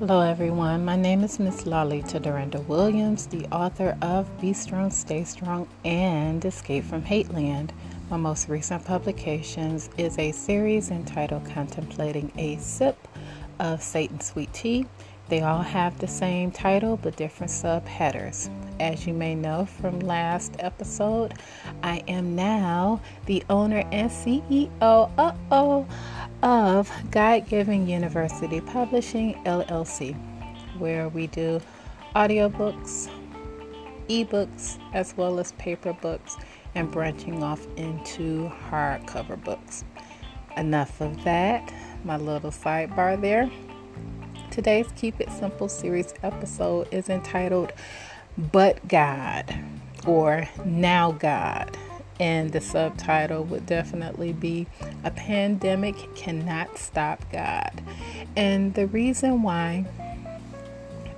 Hello everyone, my name is Miss Laleta Dorinda Williams, the author of Be Strong, Stay Strong, and Escape from Hate Land. My most recent publications is a series entitled Contemplating a Sip of Satan's Sweet Tea. They all have the same title but different subheaders. As you may know from last episode, I am now the owner and CEO of Guide Giving University Publishing LLC, where we do audiobooks, ebooks, as well as paper books, and branching off into hardcover books. Enough of that, my little sidebar there. Today's Keep It Simple series episode is entitled But God, or Now God. And the subtitle would definitely be A Pandemic Cannot Stop God. And the reason why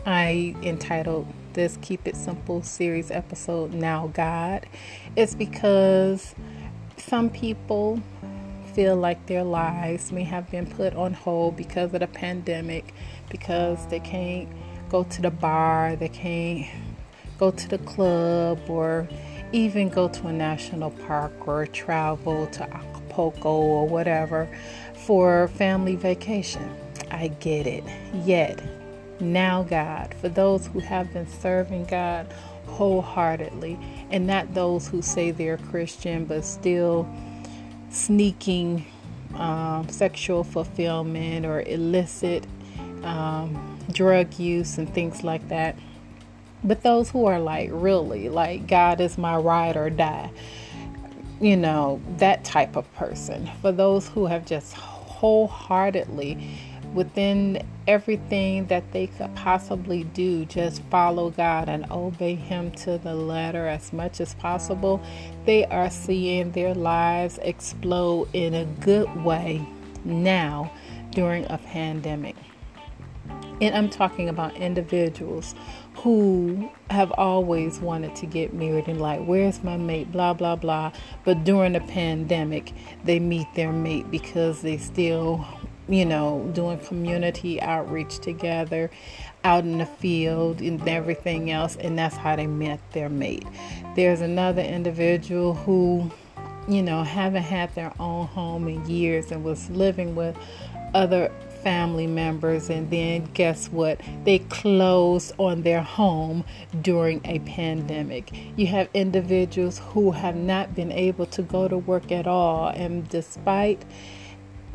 I entitled this Keep It Simple series episode Now God is because some people feel like their lives may have been put on hold because of the pandemic, because they can't go to the bar, they can't go to the club, or even go to a national park, or travel to Acapulco or whatever for family vacation. I get it. Yet, now God, for those who have been serving God wholeheartedly, and not those who say they're Christian but still sneaking sexual fulfillment or illicit drug use and things like that. But those who are like, really, like, God is my ride or die, you know, that type of person. For those who have just wholeheartedly, within everything that they could possibly do, just follow God and obey Him to the letter as much as possible, they are seeing their lives explode in a good way now during a pandemic. And I'm talking about individuals who have always wanted to get married and like, where's my mate, blah, blah, blah. But during the pandemic, they meet their mate because they still, you know, doing community outreach together out in the field and everything else. And that's how they met their mate. There's another individual who, you know, haven't had their own home in years and was living with other family members, and then guess what? They closed on their home during a pandemic. You have individuals who have not been able to go to work at all, and despite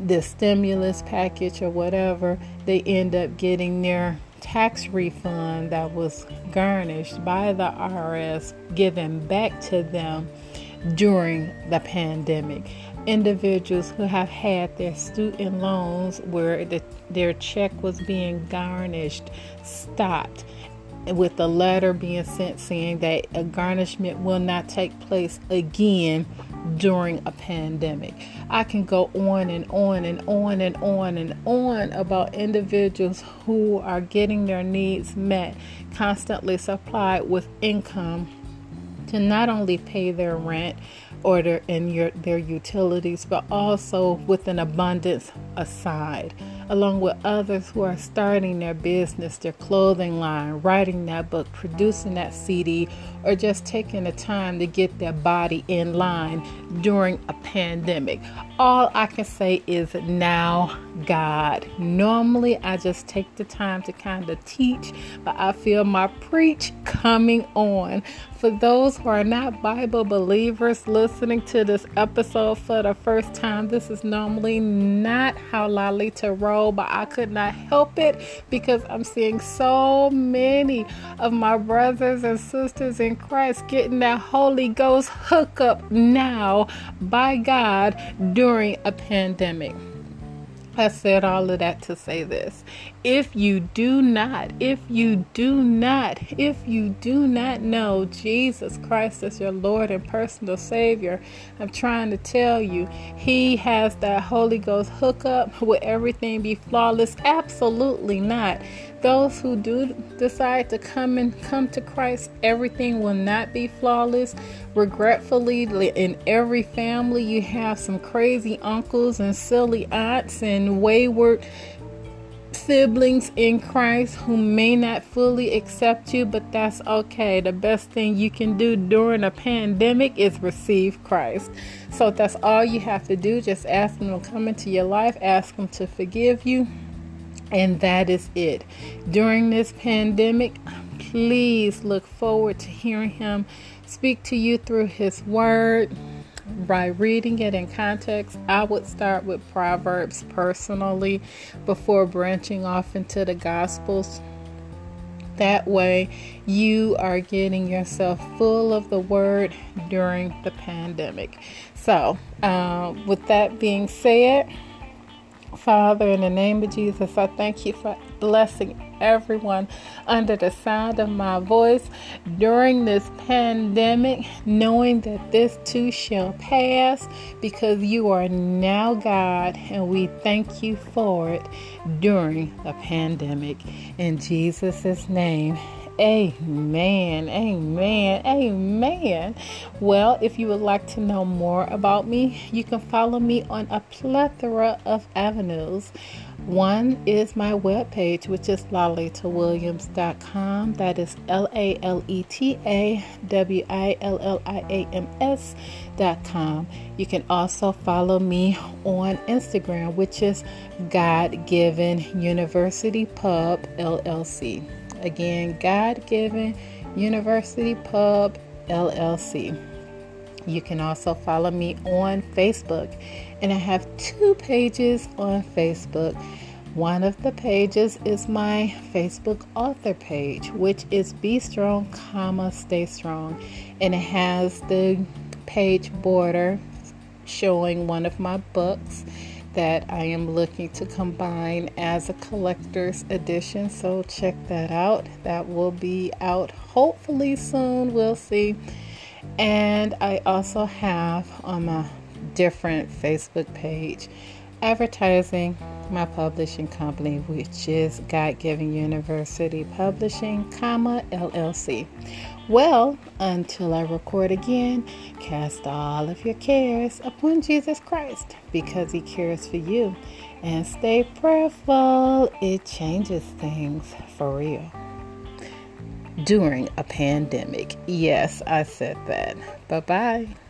the stimulus package or whatever, they end up getting their tax refund that was garnished by the IRS given back to them during the pandemic. Individuals who have had their student loans, where their check was being garnished, stopped, with the letter being sent saying that a garnishment will not take place again during a pandemic. I can go on and on and on and on and on about individuals who are getting their needs met, constantly supplied with income to not only pay their rent or their utilities, but also with an abundance aside, along with others who are starting their business, their clothing line, writing that book, producing that CD, or just taking the time to get their body in line during a pandemic. All I can say is now God. Normally I just take the time to kind of teach, but I feel my preach coming on. For those who are not Bible believers listening to this episode for the first time, this is normally not how Laleta roll, but I could not help it because I'm seeing so many of my brothers and sisters in Christ getting that Holy Ghost hookup now by God during a pandemic. I said all of that to say this. If you do not know Jesus Christ as your Lord and personal Savior, I'm trying to tell you, He has that Holy Ghost hookup. Will everything be flawless? Absolutely not. Those who do decide to come to Christ, everything will not be flawless. Regretfully, in every family, you have some crazy uncles and silly aunts and wayward siblings in Christ who may not fully accept you, but that's okay. The best thing you can do during a pandemic is receive Christ. So that's all you have to do. Just ask them to come into your life, ask them to forgive you, and that is it. During this pandemic, please look forward to hearing him speak to you through his word. By reading it in context, I would start with Proverbs personally before branching off into the Gospels. That way, you are getting yourself full of the Word during the pandemic. So, with that being said, Father, in the name of Jesus, I thank you for blessing everyone under the sound of my voice during this pandemic, knowing that this too shall pass, because you are now God, and we thank you for it during the pandemic. In Jesus' name, amen, amen, amen. Well, if you would like to know more about me, you can follow me on a plethora of avenues. One is my webpage, which is LaletaWilliams.com. That is LaletaWilliams.com. You can also follow me on Instagram, which is Guide Giving University Pub LLC. Again, God Given University Pub LLC. You can also follow me on Facebook, and I have two pages on Facebook. One of the pages is my Facebook author page, which is Be Strong, Stay Strong, and it has the page border showing one of my books that I am looking to combine as a collector's edition. So check that out. That will be out hopefully soon. We'll see. And I also have on my different Facebook page advertising my publishing company, which is God Giving University Publishing, LLC. Well, until I record again, cast all of your cares upon Jesus Christ, because he cares for you. And stay prayerful. It changes things for real. During a pandemic. Yes, I said that. Bye-bye.